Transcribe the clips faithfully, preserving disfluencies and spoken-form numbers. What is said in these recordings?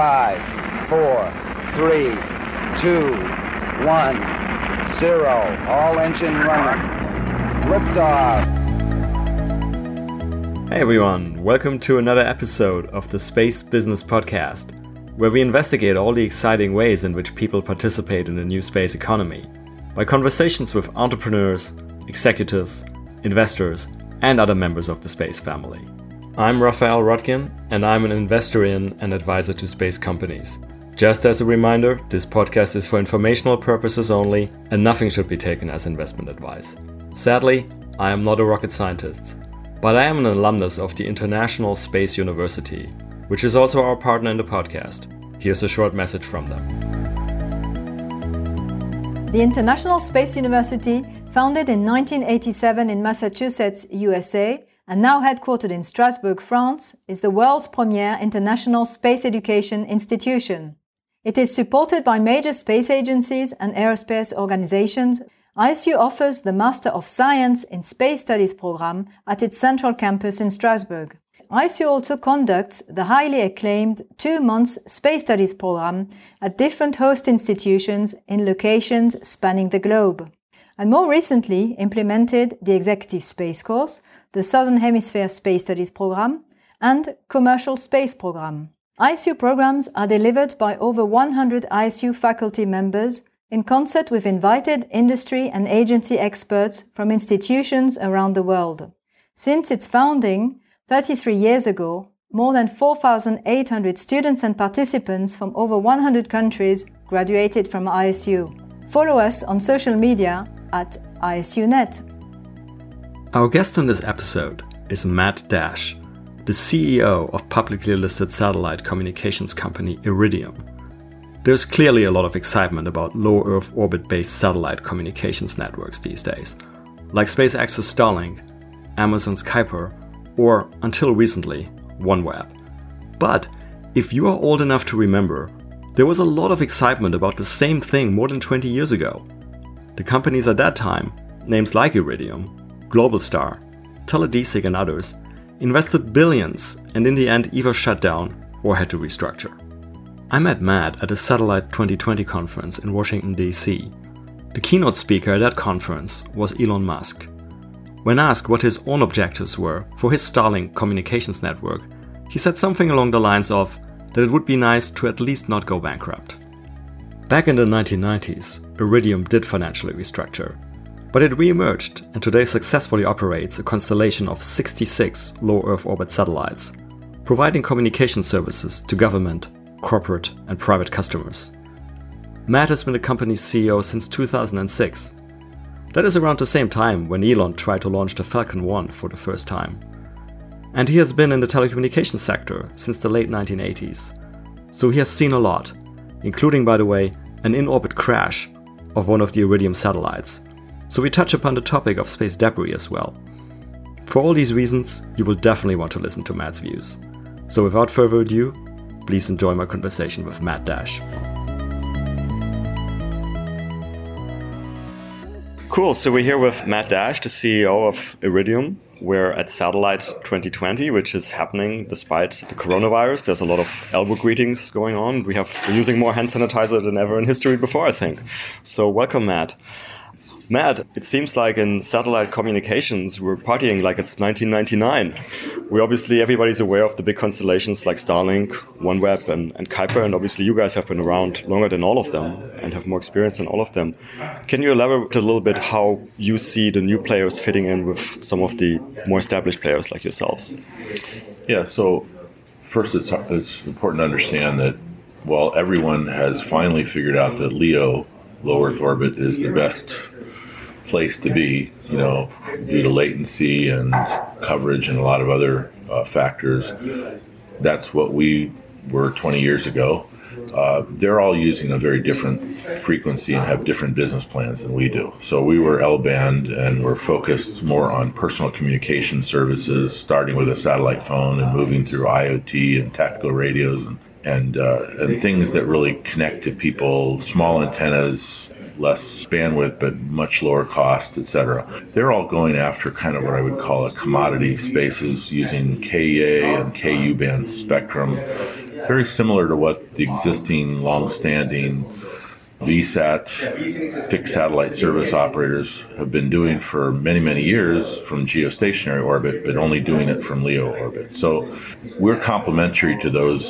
five, four, three, two, one, zero. All engine running. Liftoff. Hey everyone, welcome to another episode of the Space Business Podcast, where we investigate all the exciting ways in which people participate in the new space economy, by conversations with entrepreneurs, executives, investors, and other members of the space family. I'm Rafael Rotkin, and I'm an investor in and advisor to space companies. Just as a reminder, this podcast is for informational purposes only, and nothing should be taken as investment advice. Sadly, I am not a rocket scientist, but I am an alumnus of the International Space University, which is also our partner in the podcast. Here's a short message from them. The International Space University, founded in nineteen eighty-seven in Massachusetts, U S A, and now headquartered in Strasbourg, France, is the world's premier international space education institution. It is supported by major space agencies and aerospace organizations. I S U offers the Master of Science in Space Studies program at its central campus in Strasbourg. I S U also conducts the highly acclaimed two-month Space Studies program at different host institutions in locations spanning the globe, and more recently implemented the Executive Space Course, the Southern Hemisphere Space Studies Program, and Commercial Space Program. I S U programs are delivered by over one hundred I S U faculty members in concert with invited industry and agency experts from institutions around the world. Since its founding thirty-three years ago, more than four thousand eight hundred students and participants from over one hundred countries graduated from I S U. Follow us on social media at I S U net. Our guest on this episode is Matt Desch, the C E O of publicly listed satellite communications company Iridium. There's clearly a lot of excitement about low Earth orbit-based satellite communications networks these days, like SpaceX's Starlink, Amazon's Kuiper, or, until recently, OneWeb. But if you are old enough to remember, there was a lot of excitement about the same thing more than twenty years ago. The companies at that time, names like Iridium, Globalstar, Teledesic and others, invested billions and in the end either shut down or had to restructure. I met Matt at a Satellite twenty twenty conference in Washington, D C. The keynote speaker at that conference was Elon Musk. When asked what his own objectives were for his Starlink communications network, he said something along the lines of that it would be nice to at least not go bankrupt. Back in the nineteen nineties, Iridium did financially restructure, but it re-emerged and today successfully operates a constellation of sixty-six low Earth orbit satellites, providing communication services to government, corporate and private customers. Matt has been the company's C E O since two thousand six. That is around the same time when Elon tried to launch the Falcon one for the first time. And he has been in the telecommunications sector since the late nineteen eighties, so he has seen a lot, including, by the way, an in-orbit crash of one of the Iridium satellites. So we touch upon the topic of space debris as well. For all these reasons, you will definitely want to listen to Matt's views. So without further ado, please enjoy my conversation with Matt Desch. Cool, so we're here with Matt Desch, the C E O of Iridium. We're at Satellite twenty twenty, which is happening despite the coronavirus. There's a lot of elbow greetings going on. We have, we're using more hand sanitizer than ever in history before, I think. So welcome, Matt. Matt, it seems like in satellite communications, we're partying like it's nineteen ninety-nine. We obviously, everybody's aware of the big constellations like Starlink, OneWeb, and, and Kuiper, and obviously you guys have been around longer than all of them and have more experience than all of them. Can you elaborate a little bit how you see the new players fitting in with some of the more established players like yourselves? Yeah, so first it's, it's important to understand that while everyone has finally figured out that LEO, low Earth orbit, is the best place to be, you know, due to latency and coverage and a lot of other uh, factors. That's what we were twenty years ago. Uh, they're all using a very different frequency and have different business plans than we do. So we were L-band and we're focused more on personal communication services, starting with a satellite phone and moving through IoT and tactical radios and and, uh, and things that really connect to people, small antennas, less bandwidth, but much lower cost, et cetera. They're all going after kind of what I would call a commodity spaces using K E A and Ku band spectrum very similar to what the existing long-standing VSAT fixed satellite service operators have been doing for many, many years from geostationary orbit, but only doing it from LEO orbit. So we're complementary to those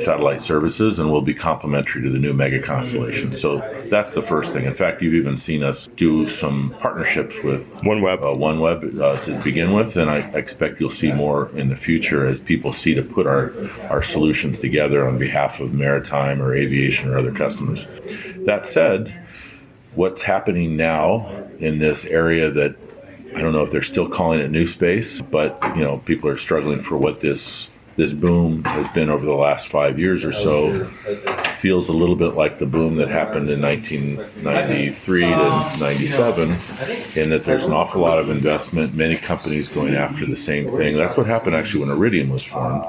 satellite services, and we'll be complementary to the new mega constellation. So that's the first thing. In fact, you've even seen us do some partnerships with OneWeb, uh, OneWeb uh, to begin with, and I expect you'll see more in the future as people see to put our, our solutions together on behalf of maritime or aviation or other customers. That said, what's happening now in this area that I don't know if they're still calling it new space, but you know, people are struggling for what this this boom has been over the last five years or so. Feels a little bit like the boom that happened in nineteen ninety-three to ninety-seven, in that there's an awful lot of investment, many companies going after the same thing. That's what happened actually when Iridium was formed.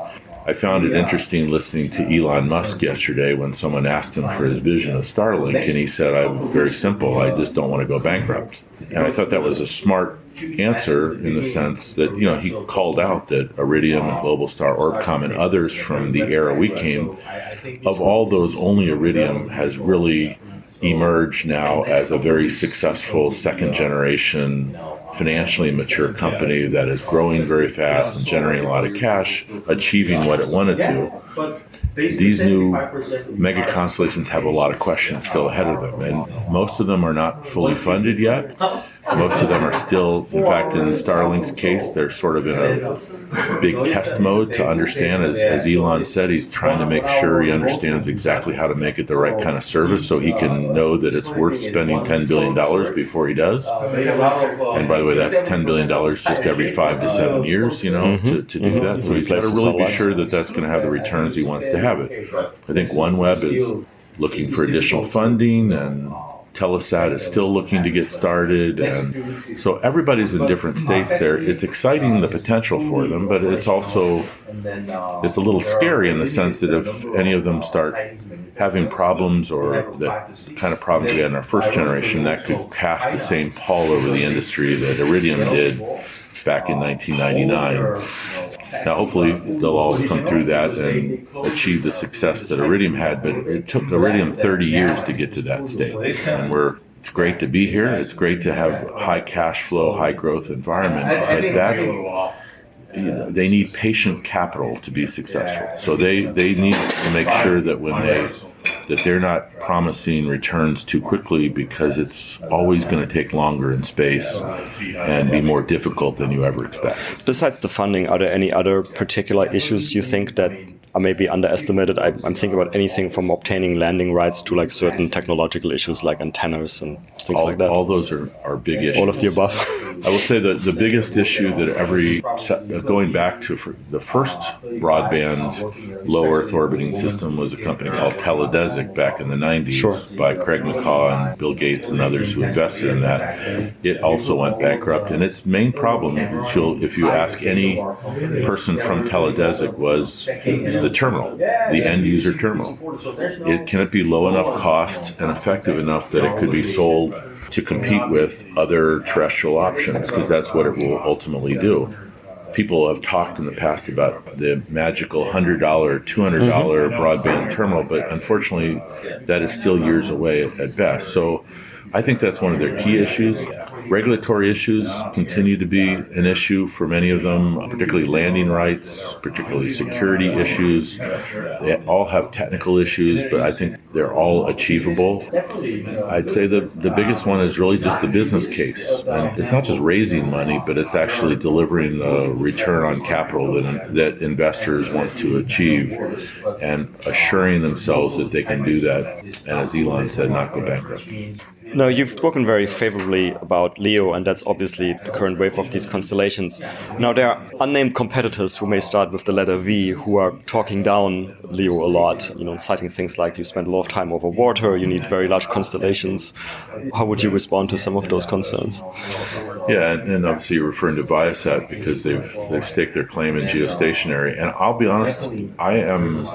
I found it interesting listening to Elon Musk yesterday when someone asked him for his vision of Starlink, and he said, "I'm very simple, I just don't want to go bankrupt." And I thought that was a smart answer in the sense that, you know, he called out that Iridium and Globalstar, OrbCom, and others from the era we came, of all those, only Iridium has really emerge now as a very successful second generation, financially mature company that is growing very fast and generating a lot of cash, achieving what it wanted to. These new mega constellations have a lot of questions still ahead of them, and most of them are not fully funded yet. Most of them are still, in fact, in Starlink's case, they're sort of in a big test mode to understand. As, as Elon said, he's trying to make sure he understands exactly how to make it the right kind of service so he can know that it's worth spending ten billion dollars before he does. And by the way, that's ten billion dollars just every five to seven years, you know, mm-hmm. to, to do mm-hmm. that. So he's got to really be sure that that's going to have the returns he wants to have it. I think OneWeb is looking for additional funding, and Telesat is still looking to get started, and so everybody's in different states there. It's exciting, the potential for them, but it's also, it's a little scary in the sense that if any of them start having problems or the kind of problems we had in our first generation, that could cast the same pall over the industry that Iridium did back in nineteen ninety-nine. Now hopefully they'll all come through that and achieve the success that Iridium had, but it took Iridium thirty years to get to that state. And we're, it's great to be here, it's great to have high cash flow, high growth environment, but that, you know, they need patient capital to be successful. So they, they need to make sure that when they, that they're not promising returns too quickly, because it's always going to take longer in space and be more difficult than you ever expect. Besides the funding, are there any other particular issues you think that are maybe underestimated? I, I'm thinking about anything from obtaining landing rights to like certain technological issues like antennas and things all, like that. All those are, are big issues. All of the above. I will say that the biggest issue that every, going back to for the first broadband low Earth orbiting system was a company called Teledesic back in the nineties, sure, by Craig McCaw and Bill Gates and others who invested in that. It also went bankrupt, and its main problem, if you ask any person from Teledesic, was the terminal, the end user terminal. It can it be low enough cost and effective enough that it could be sold to compete with other terrestrial options, because that's what it will ultimately do. People have talked in the past about the magical one hundred dollars, two hundred dollars mm-hmm. broadband terminal, but unfortunately that is still years away at best. So I think that's one of their key issues. Regulatory issues continue to be an issue for many of them, particularly landing rights, particularly security issues. They all have technical issues, but I think they're all achievable. I'd say the, the biggest one is really just the business case. And it's not just raising money, but it's actually delivering a return on capital that, that investors want to achieve and assuring themselves that they can do that. And as Elon said, not go bankrupt. No, you've spoken very favorably about LEO, and that's obviously the current wave of these constellations. Now, there are unnamed competitors who may start with the letter V who are talking down LEO a lot, you know, citing things like you spend a lot of time over water, you need very large constellations. How would you respond to some of those concerns? Yeah, and, and obviously you're referring to Viasat because they've they've staked their claim in geostationary. And I'll be honest, I am,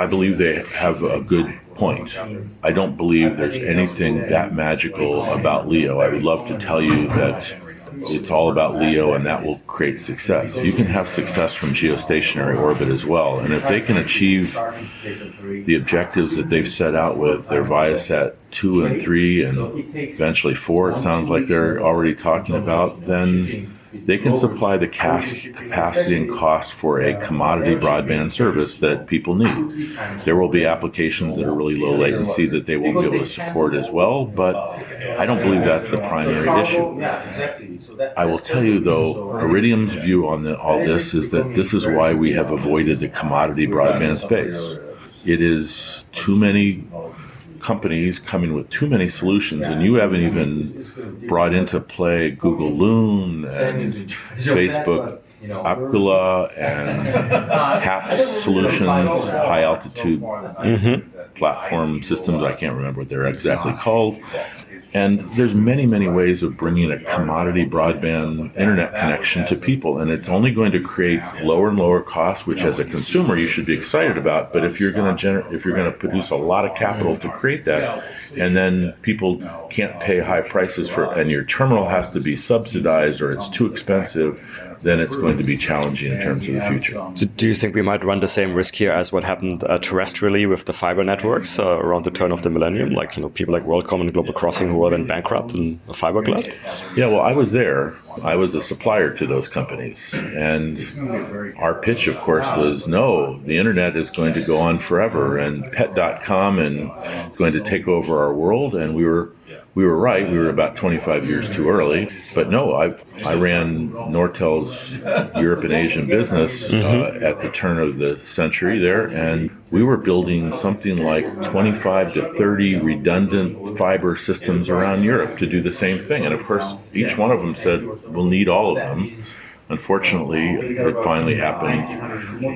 I believe they have a good point. I don't believe there's anything that magical about LEO. I would love to tell you that It's all about LEO, and that will create success. You can have success from geostationary orbit as well. And if they can achieve the objectives that they've set out with their ViaSat two and three and eventually four, it sounds like they're already talking about, then they can supply the capacity and cost for a commodity broadband service that people need. There will be applications that are really low latency that they won't be able to support as well, but I don't believe that's the primary issue. I will tell you, though, Iridium's view on the, all this is that this is why we have avoided the commodity broadband space. It is too many companies coming with too many solutions, and you haven't even brought into play Google Loon and Facebook Aquila and HAPS solutions, high altitude mm-hmm. platform systems. I can't remember what they're exactly called. And there's many, many ways of bringing a commodity broadband internet connection to people, and it's only going to create lower and lower costs, which as a consumer you should be excited about. But if you're going to gener- if you're going to produce a lot of capital to create that, and then people can't pay high prices for it, and your terminal has to be subsidized or it's too expensive, then it's going to be challenging in terms of the future. So do you think we might run the same risk here as what happened uh, terrestrially with the fiber networks uh, around the turn of the millennium? Like, you know, people like WorldCom and Global Crossing who were then bankrupt and a fiberglass? Yeah, well, I was there. I was a supplier to those companies. And our pitch, of course, was no, the internet is going to go on forever and pet dot com and going to take over our world. And we were We were right. We were about twenty-five years too early. But no, I I ran Nortel's Europe and Asian business mm-hmm. uh, at the turn of the century there, and we were building something like twenty-five to thirty redundant fiber systems around Europe to do the same thing. And of course, each one of them said, we'll need all of them. Unfortunately, it finally happened.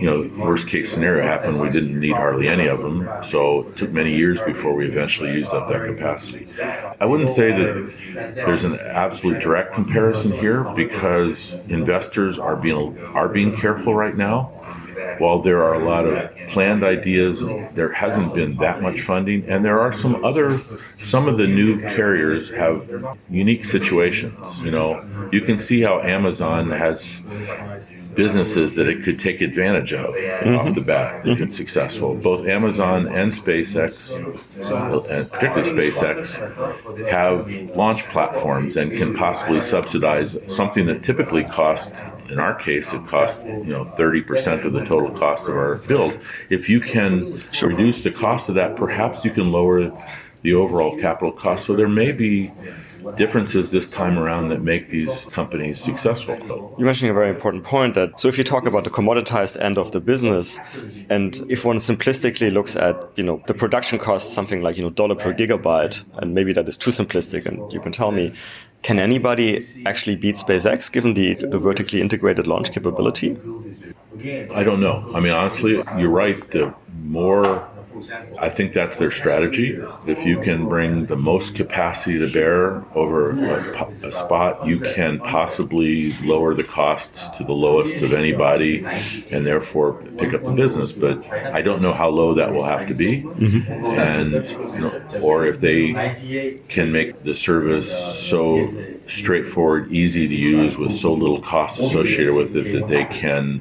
You know, worst case scenario happened. We didn't need hardly any of them. So it took many years before we eventually used up that capacity. I wouldn't say that there's an absolute direct comparison here because investors are being are being careful right now. While there are a lot of planned ideas, there hasn't been that much funding, and there are some other, some of the new carriers have unique situations. You know, you can see how Amazon has businesses that it could take advantage of mm-hmm. off the bat if it's successful. Both Amazon and SpaceX, and particularly SpaceX, have launch platforms and can possibly subsidize something that typically costs, in our case, it costs, you know, thirty percent of the total cost of our build. If you can sure. reduce the cost of that, perhaps you can lower the overall capital cost. So there may be differences this time around that make these companies successful. You're mentioning a very important point that, so if you talk about the commoditized end of the business, and if one simplistically looks at, you know, the production costs, something like, you know, dollar per gigabyte, and maybe that is too simplistic, and you can tell me, can anybody actually beat SpaceX given the, the vertically integrated launch capability? I don't know. I mean, honestly, you're right. The more, I think that's their strategy. If you can bring the most capacity to bear over a, a spot, you can possibly lower the costs to the lowest of anybody and therefore pick up the business. But I don't know how low that will have to be. Mm-hmm. And you know, or if they can make the service so straightforward, easy to use with so little cost associated with it that they can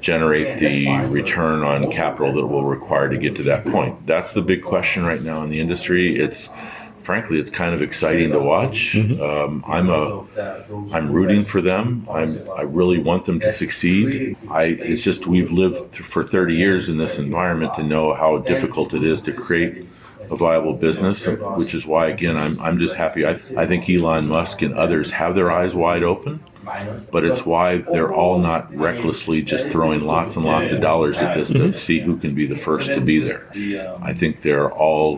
generate the return on capital that will require to get to that point. That's the big question right now in the industry. It's frankly, it's kind of exciting to watch. Mm-hmm. Um, I'm a, I'm rooting for them. I'm, I really want them to succeed. I, it's just we've lived for thirty years in this environment to know how difficult it is to create a viable business, which is why, again, I'm, I'm just happy. I, I think Elon Musk and others have their eyes wide open. But it's why they're all not recklessly just throwing lots and lots of dollars at this to see who can be the first to be there. I think they're all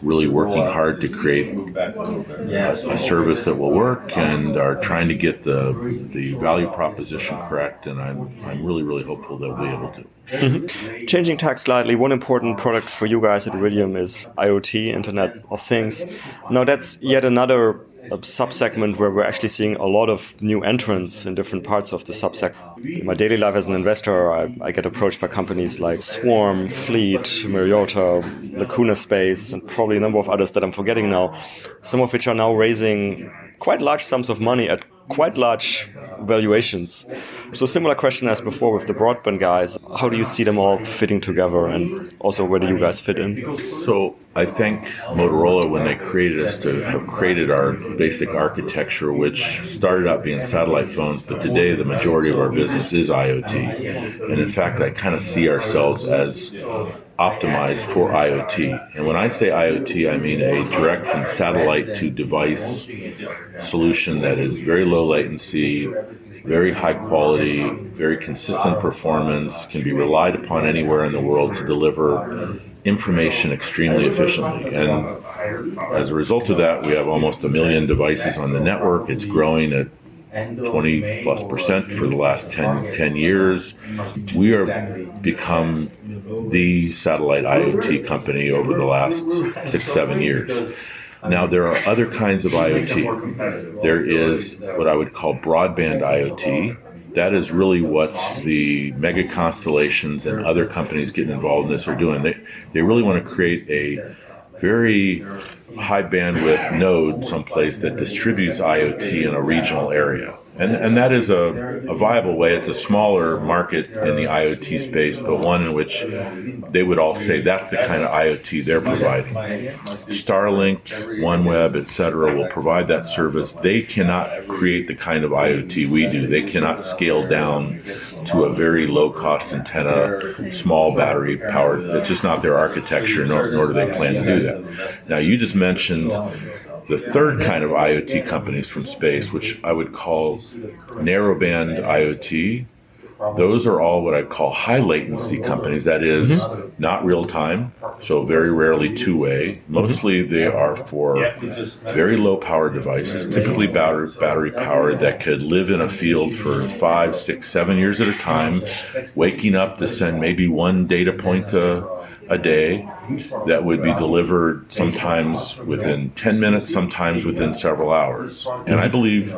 really working hard to create a, a service that will work and are trying to get the the value proposition correct. And I'm I'm really, really hopeful they'll be able to. Mm-hmm. Changing tack slightly, one important product for you guys at Iridium is IoT, Internet of Things. Now that's yet another a subsegment where we're actually seeing a lot of new entrants in different parts of the subsegment. In my daily life as an investor, I, I get approached by companies like Swarm, Fleet, Mariota, Lacuna Space, and probably a number of others that I'm forgetting now, some of which are now raising quite large sums of money at quite large valuations. So similar question as before with the broadband guys. How do you see them all fitting together, and also where do you guys fit in? So I thank Motorola when they created us to have created our basic architecture, which started out being satellite phones, but today the majority of our business is IoT. And in fact, I kind of see ourselves as optimized for IoT. And when I say IoT, I mean a direct from satellite to device solution that is very low latency, very high quality, very consistent performance, can be relied upon anywhere in the world to deliver information extremely efficiently. And as a result of that, we have almost a million devices on the network. It's growing at twenty plus percent for the last ten years. We have become the satellite IoT company over the last six, seven years. Now, there are other kinds of IoT. There is what I would call broadband IoT. That is really what the mega constellations and other companies getting involved in this are doing. They, they really want to create a very high bandwidth node someplace that distributes IoT in a regional area. And, and that is a, a viable way. It's a smaller market in the IoT space, but one in which they would all say that's the kind of IoT they're providing. Starlink, OneWeb, et cetera, will provide that service. They cannot create the kind of IoT we do. They cannot scale down to a very low-cost antenna, small battery-powered. It's just not their architecture, nor, nor do they plan to do that. Now, you just mentioned the third kind of IoT companies from space, which I would call narrowband IoT. Those are all what I call high latency companies. That is, mm-hmm. not real time, so very rarely two-way. Mostly they are for very low power devices, typically battery, battery powered, that could live in a field for five, six, seven years at a time, waking up to send maybe one data point to a day that would be delivered sometimes within ten minutes, sometimes within several hours. And I believe,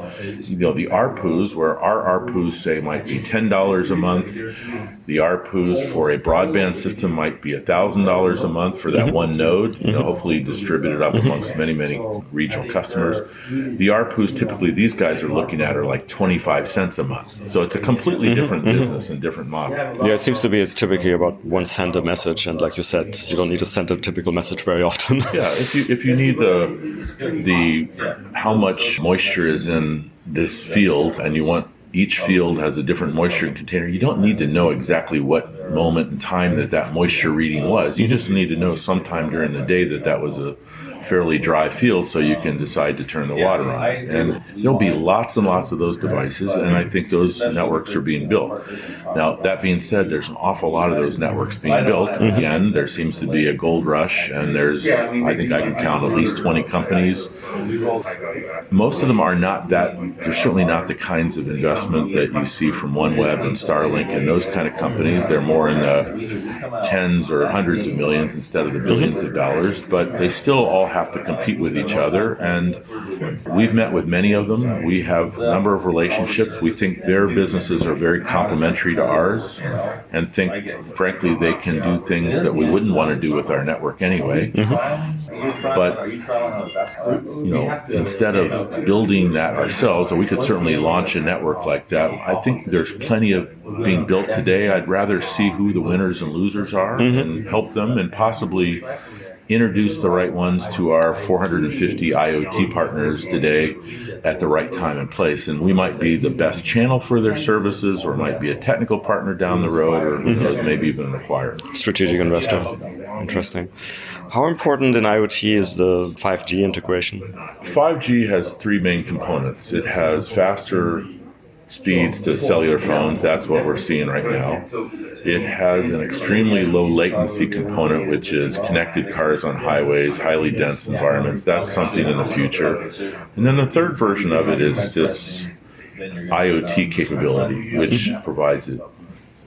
you know, the A R P Us, where our A R P Us say might be ten dollars a month, the A R P Us for a broadband system might be one thousand dollars a month for that one node, you know, hopefully distributed up amongst many, many regional customers. The A R P Us typically these guys are looking at are like twenty-five cents a month. So it's a completely different business and different model. Yeah, it seems to be it's typically about one cent a message, and like you said, you don't need to send a typical message very often. Yeah, if you if you need the the how much moisture is in this field, and you want each field has a different moisture container, you don't need to know exactly what moment in time that that moisture reading was. You just need to know sometime during the day that that was a fairly dry field, so you can decide to turn the water on. And there'll be lots and lots of those devices, and I think those networks are being built. Now, that being said, there's an awful lot of those networks being built. Again, there seems to be a gold rush, and there's, I think I can count at least twenty companies. Most of them are not that, they're certainly not the kinds of investment that you see from OneWeb and Starlink and those kind of companies. They're more in the tens or hundreds of millions instead of the billions of dollars, but they still all have to compete with each other, and we've met with many of them. We have a number of relationships. We think their businesses are very complementary to ours, and think, frankly, they can do things that we wouldn't want to do with our network anyway. Mm-hmm. But, you know, instead of building that ourselves, or we could certainly launch a network like that, I think there's plenty of being built today. I'd rather see who the winners and losers are, mm-hmm. and help them, and possibly introduce the right ones to our four hundred fifty IoT partners today at the right time and place. And we might be the best channel for their services, or might be a technical partner down the road, or who knows, maybe even an acquirer. Strategic investor. Interesting. How important in IoT is the five G integration? five G has three main components. It has faster speeds to cellular phones. That's what we're seeing right now. It has an extremely low latency component, which is connected cars on highways, highly dense environments. That's something in the future. And then the third version of it is this IoT capability, which provides it.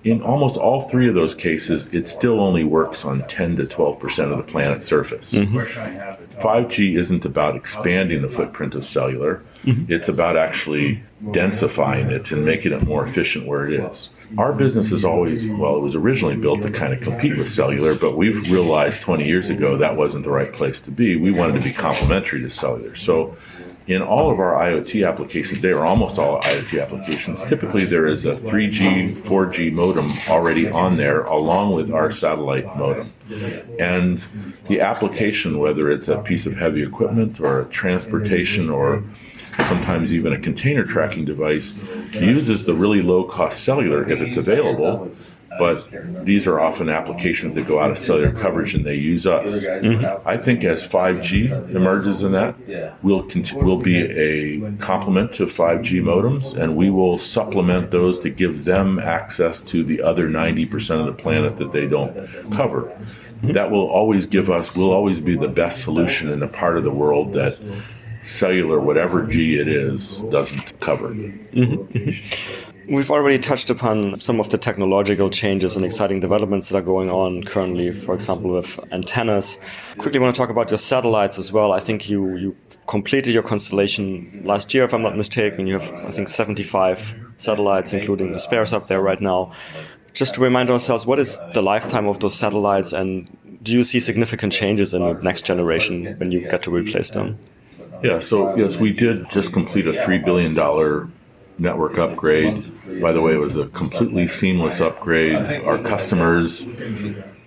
In almost all three of those cases, it still only works on ten to twelve percent of the planet's surface. Mm-hmm. five G isn't about expanding the footprint of cellular. Mm-hmm. It's about actually densifying it and making it more efficient where it is. Our business is always, well, it was originally built to kind of compete with cellular, but we've realized twenty years ago that wasn't the right place to be. We wanted to be complementary to cellular. So In all of our IoT applications, they are almost all IoT applications, typically there is a three G, four G modem already on there along with our satellite modem. And the application, whether it's a piece of heavy equipment or a transportation or sometimes even a container tracking device, uses the really low-cost cellular if it's available. But these are often applications that go out of cellular coverage and they use us. Mm-hmm. I think as five G emerges in that, we'll, we'll be a complement to five G modems, and we will supplement those to give them access to the other ninety percent of the planet that they don't cover. Mm-hmm. That will always give us, we'll always be the best solution in a part of the world that cellular, whatever G it is, doesn't cover. Mm-hmm. We've already touched upon some of the technological changes and exciting developments that are going on currently, for example, with antennas. Quickly want to talk about your satellites as well. I think you, you completed your constellation last year, if I'm not mistaken. You have, I think, seventy-five satellites, including the spares up there right now. Just to remind ourselves, what is the lifetime of those satellites, and do you see significant changes in the next generation when you get to replace them? Yeah, so yes, we did just complete a three billion dollars network upgrade. By the way, it was a completely seamless upgrade. Our customers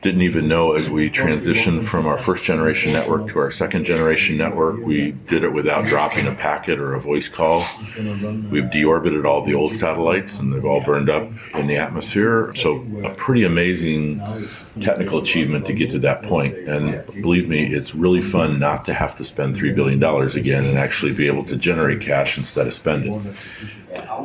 didn't even know as we transitioned from our first generation network to our second generation network. We did it without dropping a packet or a voice call. We've deorbited all the old satellites and they've all burned up in the atmosphere. So a pretty amazing technical achievement to get to that point. And believe me, it's really fun not to have to spend three billion dollars again and actually be able to generate cash instead of spend it.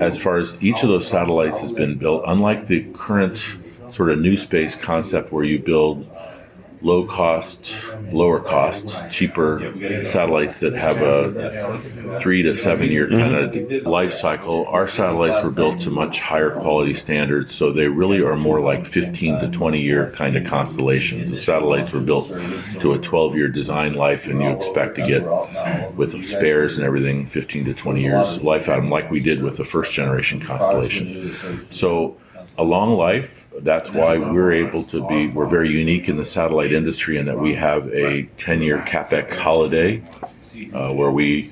As far as each of those satellites has been built, unlike the current sort of new space concept where you build low cost, lower cost, cheaper satellites that have a three to seven year kind of life cycle, our satellites were built to much higher quality standards. So they really are more like fifteen to twenty year kind of constellations. The satellites were built to a twelve year design life, and you expect to get, with spares and everything, fifteen to twenty years life out of them, like we did with the first generation constellation. So a long life. That's why we're able to be, we're very unique in the satellite industry in that we have a ten-year CapEx holiday uh, where we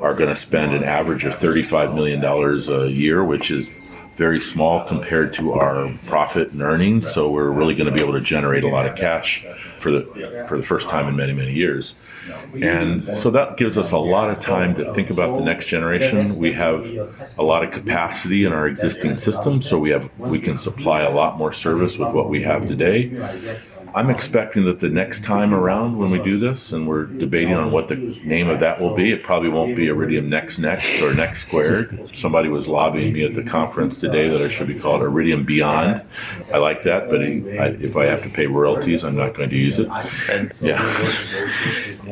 are going to spend an average of thirty-five million dollars a year, which is very small compared to our profit and earnings. So we're really going to be able to generate a lot of cash for the, for the first time in many, many years. And so that gives us a lot of time to think about the next generation. We have a lot of capacity in our existing system, so we have we can supply a lot more service with what we have today. I'm expecting that the next time around when we do this, and we're debating on what the name of that will be, it probably won't be Iridium Next Next or Next Squared. Somebody was lobbying me at the conference today that it should be called Iridium Beyond. I like that, but if I have to pay royalties, I'm not going to use it. Yeah.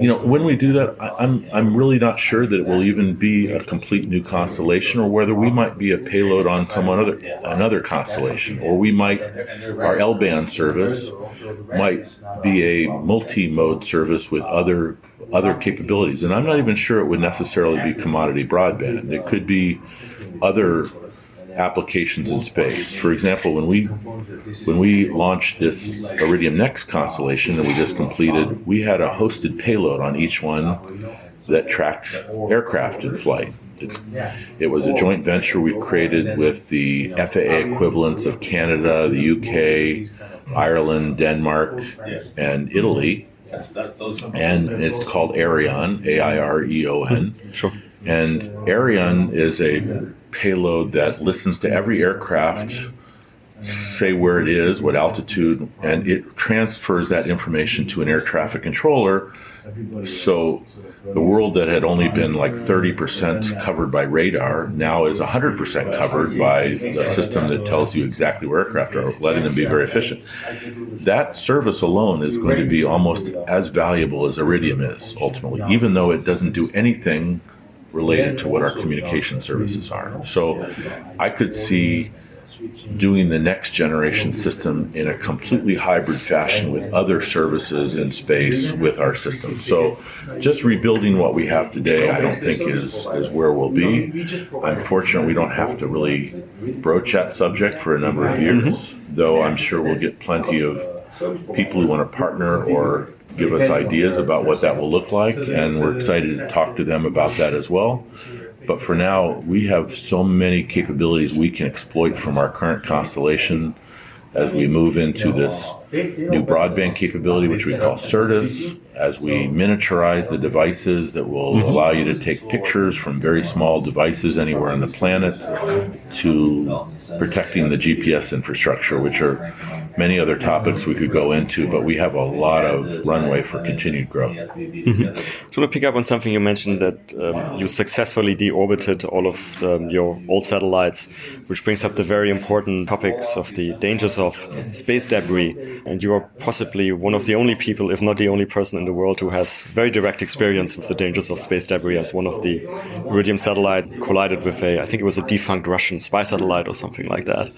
You know, when we do that, I'm, I'm really not sure that it will even be a complete new constellation, or whether we might be a payload on some other, another constellation, or we might, our L-band service might be a multi-mode service with other other capabilities. And I'm not even sure it would necessarily be commodity broadband. It could be other applications in space. For example, when we when we launched this Iridium Next constellation that we just completed, we had a hosted payload on each one that tracked aircraft in flight. It's, it was a joint venture we created with the F A A equivalents of Canada, the U K, Ireland, Denmark, and Italy, and it's called Aireon, A I R E O N. Sure. And Aireon is a payload that listens to every aircraft, say where it is, what altitude, and it transfers that information to an air traffic controller. So the world that had only been like thirty percent covered by radar now is one hundred percent covered by the system that tells you exactly where aircraft are, letting them be very efficient. That service alone is going to be almost as valuable as Iridium is ultimately, even though it doesn't do anything related to what our communication services are. So I could see doing the next generation system in a completely hybrid fashion with other services in space with our system. So just rebuilding what we have today, I don't think is, is where we'll be. I'm fortunate we don't have to really broach that subject for a number of years, mm-hmm. though I'm sure we'll get plenty of people who want to partner or give us ideas about what that will look like, and we're excited to talk to them about that as well. But for now, we have so many capabilities we can exploit from our current constellation as we move into this new broadband capability, which we call CERTIS, as we miniaturize the devices that will allow you to take pictures from very small devices anywhere on the planet, to protecting the G P S infrastructure, which are many other topics we could go into, but we have a lot of runway for continued growth. Mm-hmm. So to pick up on something you mentioned, that um, you successfully deorbited all of um, your old satellites, which brings up the very important topics of the dangers of space debris. And you are possibly one of the only people, if not the only person in the world, who has very direct experience with the dangers of space debris, as one of the Iridium satellite collided with a, I think it was a defunct Russian spy satellite or something like that.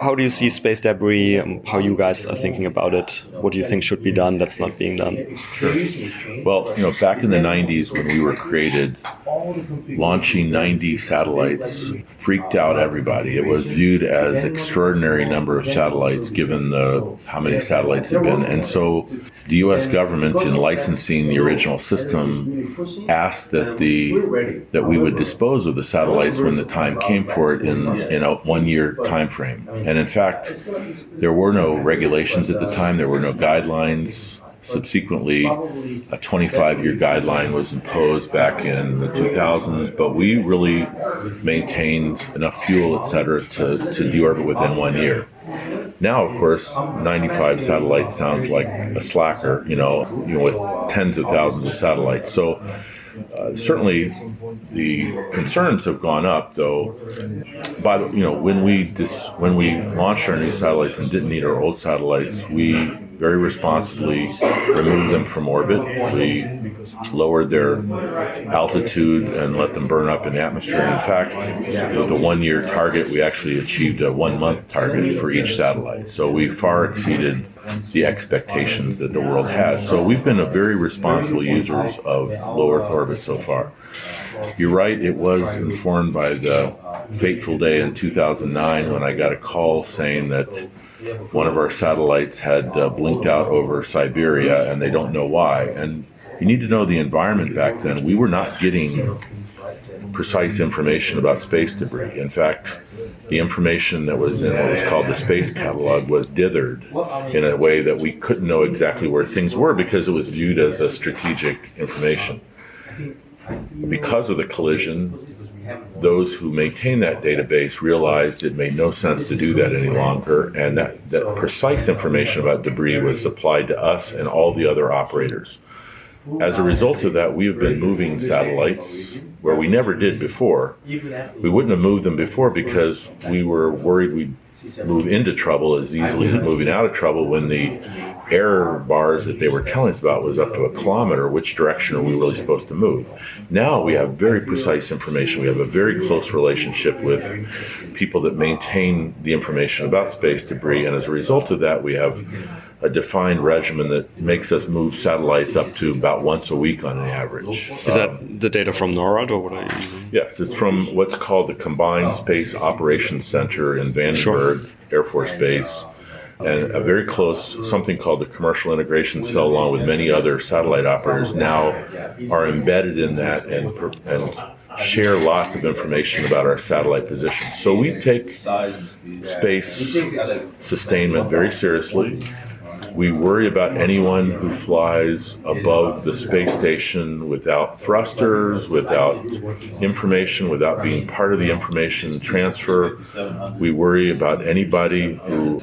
How do you see space debris? Um, how you guys are thinking about it? What do you think should be done that's not being done? Sure. Well, you know, back in the nineties when we were created, launching ninety satellites freaked out everybody. It was viewed as extraordinary number of satellites given the how many satellites had been. And so the U S government, in licensing the original system, asked that the that we would dispose of the satellites when the time came for it in, in a one-year time frame. And in fact, there were no regulations at the time. There were no guidelines. Subsequently, a twenty-five year guideline was imposed back in the two thousands, but we really maintained enough fuel, et cetera, to, to deorbit within one year. Now, of course, ninety-five satellites sounds like a slacker, you know, you know, with tens of thousands of satellites. So uh, certainly the concerns have gone up, though. By the, you know, when we dis, when we launched our new satellites and didn't need our old satellites, we very responsibly removed them from orbit. We lowered their altitude and let them burn up in the atmosphere. And in fact, with a one-year target, we actually achieved a one-month target for each satellite. So we far exceeded the expectations that the world has. So we've been a very responsible users of low Earth orbit so far. You're right, it was informed by the fateful day in two thousand nine when I got a call saying that one of our satellites had uh, blinked out over Siberia and they don't know why. And you need to know the environment back then. We were not getting precise information about space debris. In fact, the information that was in what was called the space catalog was dithered in a way that we couldn't know exactly where things were because it was viewed as a strategic information. Because of the collision, those who maintain that database realized it made no sense to do that any longer, and that, that precise information about debris was supplied to us and all the other operators. As a result of that, we have been moving satellites where we never did before. We wouldn't have moved them before because we were worried we'd move into trouble as easily as moving out of trouble when the error bars that they were telling us about was up to a kilometer. Which direction are we really supposed to move? Now we have very precise information. We have a very close relationship with people that maintain the information about space debris, and as a result of that, we have a defined regimen that makes us move satellites up to about once a week on an average. Is that um, the data from NORAD or what are you using? Yes, it's from what's called the Combined Space Operations Center in Vandenberg sure. Air Force Base, and a very close, something called the Commercial Integration Cell, along with many other satellite operators now are embedded in that and, and share lots of information about our satellite position. So we take space sustainment very seriously. We worry about anyone who flies above the space station without thrusters, without information, without being part of the information transfer. We worry about anybody who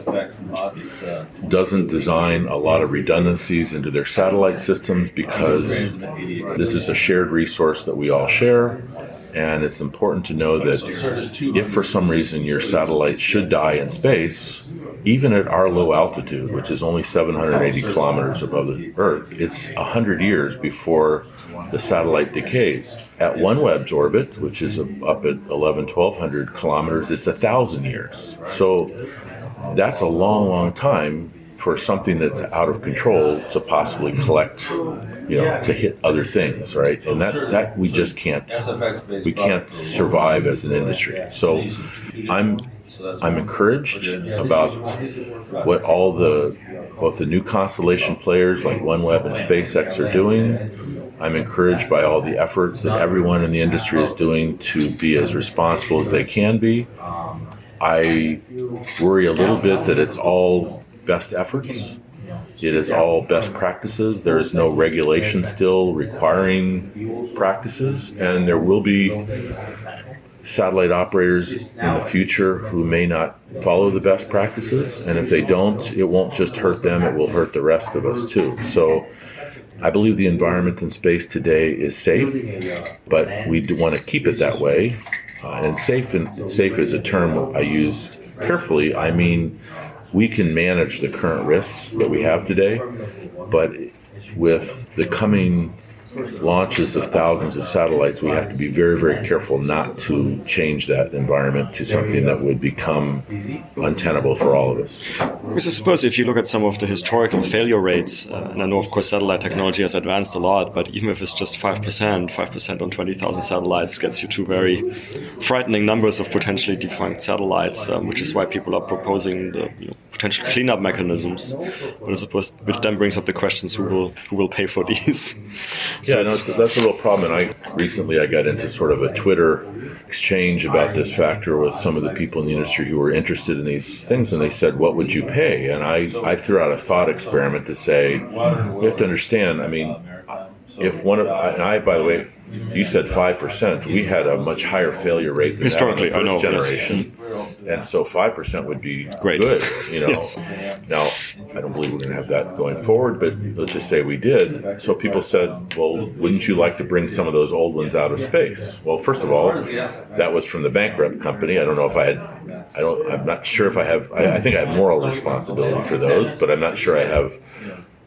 doesn't design a lot of redundancies into their satellite systems, because this is a shared resource that we all share. And it's important to know that if for some reason your satellite should die in space, even at our low altitude, which is only seven hundred eighty kilometers above the Earth, it's one hundred years before the satellite decays. At OneWeb's orbit, which is up at eleven, twelve hundred kilometers, it's one thousand years. So that's a long, long time for something that's out of control to possibly collect, you know, to hit other things, right? And that, that we just can't, we can't survive as an industry. So I'm I'm encouraged about what all the, both the new constellation players like OneWeb and SpaceX are doing. I'm encouraged by all the efforts that everyone in the industry is doing to be as responsible as they can be. I worry a little bit that it's all best efforts. It is all best practices. There is no regulation still requiring practices, and there will be satellite operators in the future who may not follow the best practices, and if they don't, it won't just hurt them, it will hurt the rest of us too. So I believe the environment in space today is safe, but we do want to keep it that way. Uh, and safe, and safe is a term I use carefully. I mean, we can manage the current risks that we have today, but with the coming launches of thousands of satellites, we have to be very, very careful not to change that environment to something that would become untenable for all of us. Because I suppose if you look at some of the historical failure rates, uh, and I know, of course, satellite technology has advanced a lot, but even if it's just five percent, five percent on twenty thousand satellites gets you to very frightening numbers of potentially defunct satellites, um, which is why people are proposing the you know, potential cleanup mechanisms. But I suppose, which then brings up the questions, who will, who will pay for these? So yeah, no, it's, that's a real problem. And I recently I got into sort of a Twitter exchange about this factor with some of the people in the industry who were interested in these things, and they said, "What would you pay?" And I, I threw out a thought experiment to say, you have to understand. I mean, if one of and I, by the way, you said five percent. We had a much higher failure rate than historically that in the first I know, generation, yes. And so five percent would be great. Good. You know, yes. Now I don't believe we're going to have that going forward, but let's just say we did. So people said, "Well, wouldn't you like to bring some of those old ones out of space?" Well, first of all, that was from the bankrupt company. I don't know if I had. I don't. I'm not sure if I have. I, I think I have moral responsibility for those, but I'm not sure I have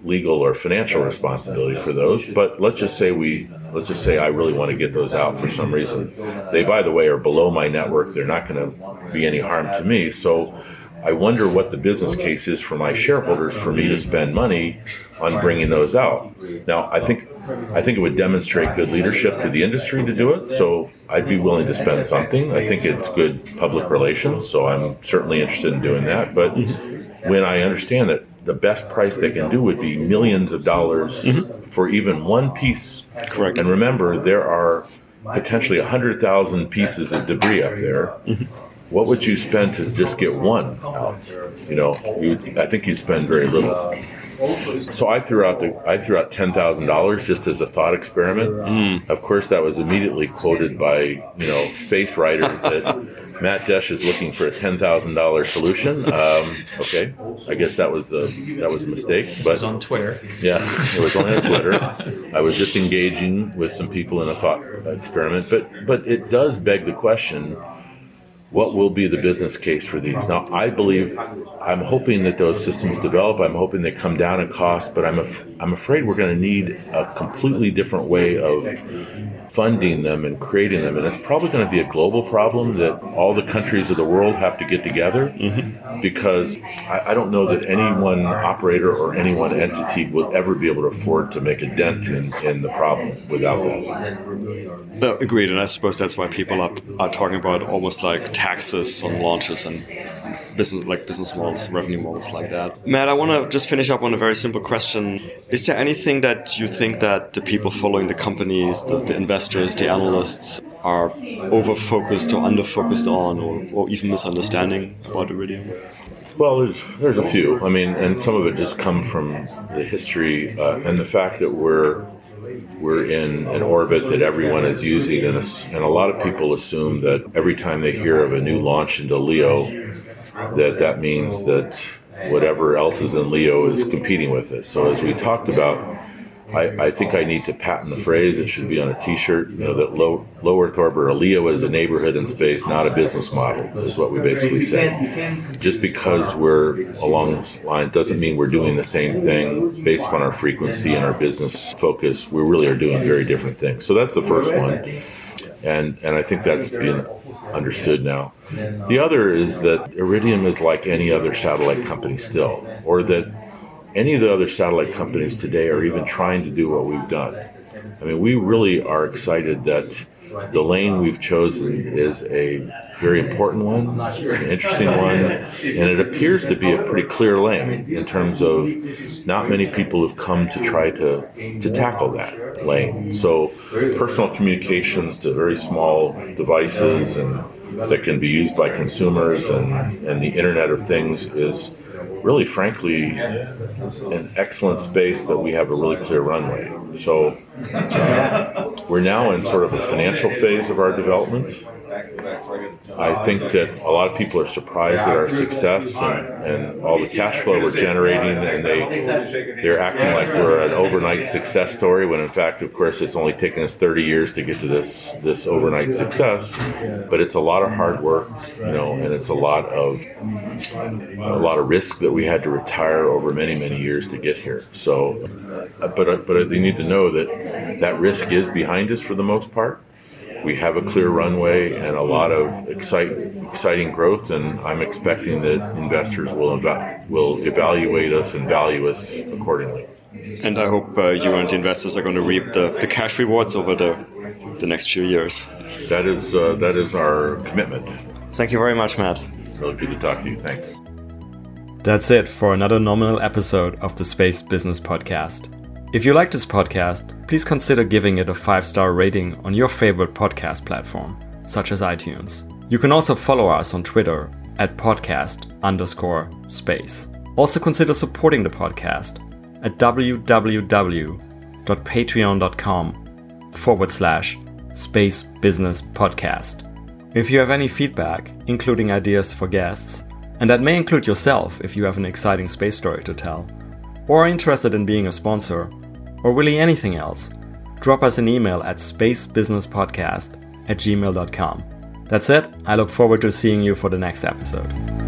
legal or financial responsibility for those. But let's just say we, let's just say I really want to get those out for some reason. They, by the way, are below my network. They're not going to be any harm to me. So I wonder what the business case is for my shareholders for me to spend money on bringing those out. Now, I think I think it would demonstrate good leadership to the industry to do it, so I'd be willing to spend something. I think it's good public relations, so I'm certainly interested in doing that. But when I understand that the best price they can do would be millions of dollars mm-hmm. for even one piece. Correct. And remember, there are potentially one hundred thousand pieces of debris up there. Mm-hmm. What would you spend to just get one out? You know, you, I think you spend very little. So I threw out the I threw out ten thousand dollars just as a thought experiment. Mm. Of course, that was immediately quoted by you know space writers that Matt Desch is looking for a ten thousand dollar solution. Um, okay, I guess that was the that was a mistake. But, it was on Twitter. Yeah, it was only on Twitter. I was just engaging with some people in a thought experiment, but but it does beg the question. What will be the business case for these? Now, I believe, I'm hoping that those systems develop. I'm hoping they come down in cost, but I'm af- I'm afraid we're going to need a completely different way of funding them and creating them. And it's probably going to be a global problem that all the countries of the world have to get together mm-hmm. because I, I don't know that any one operator or any one entity will ever be able to afford to make a dent in, in the problem without that. No, agreed. And I suppose that's why people are, are talking about almost like taxes on launches and business like business models, revenue models like that. Matt, I want to just finish up on a very simple question. Is there anything that you think that the people following the companies, the, the investors, the analysts are over-focused or under-focused on or, or even misunderstanding about Iridium? Well, there's, there's a few. I mean, and some of it just come from the history uh, and the fact that we're We're in an orbit that everyone is using, and a, and a lot of people assume that every time they hear of a new launch into LEO, that that means that whatever else is in LEO is competing with it. So as we talked about, I, I think I need to patent the phrase. It should be on a T-shirt. You know that low, low Earth orbit or LEO is a neighborhood in space, not a business model, is what we basically say. Just because we're along this line doesn't mean we're doing the same thing based on our frequency and our business focus. We really are doing very different things. So that's the first one, and and I think that's been understood now. The other is that Iridium is like any other satellite company still, or that any of the other satellite companies today are even trying to do what we've done. I mean, we really are excited that the lane we've chosen is a very important one, it's an interesting one, and it appears to be a pretty clear lane in terms of not many people have come to try to, to tackle that lane. So personal communications to very small devices and that can be used by consumers and, and the Internet of Things is really, frankly, an excellent space that we have a really clear runway. So uh, we're now in sort of a financial phase of our development. I think that a lot of people are surprised at our success and, and all the cash flow we're generating, and they, they're acting like we're an overnight success story, when in fact, of course, it's only taken us thirty years to get to this, this overnight success. But it's a lot of hard work, you know, and it's a lot of, a lot of risk that we had to retire over many, many years to get here. So, but, but they need to know that that risk is behind us for the most part. We have a clear runway and a lot of exciting, exciting growth, and I'm expecting that investors will, eva will evaluate us and value us accordingly. And I hope uh, you and the investors are going to reap the, the cash rewards over the, the next few years. That is, uh, that is our commitment. Thank you very much, Matt. Really good to talk to you. Thanks. That's it for another nominal episode of the Space Business Podcast. If you like this podcast, please consider giving it a five star rating on your favorite podcast platform, such as iTunes. You can also follow us on Twitter at podcast underscore space. Also consider supporting the podcast at www.patreon.com forward slash space business podcast. If you have any feedback, including ideas for guests, and that may include yourself if you have an exciting space story to tell, or are interested in being a sponsor, or really anything else, drop us an email at spacebusinesspodcast at gmail dot com. That's it. I look forward to seeing you for the next episode.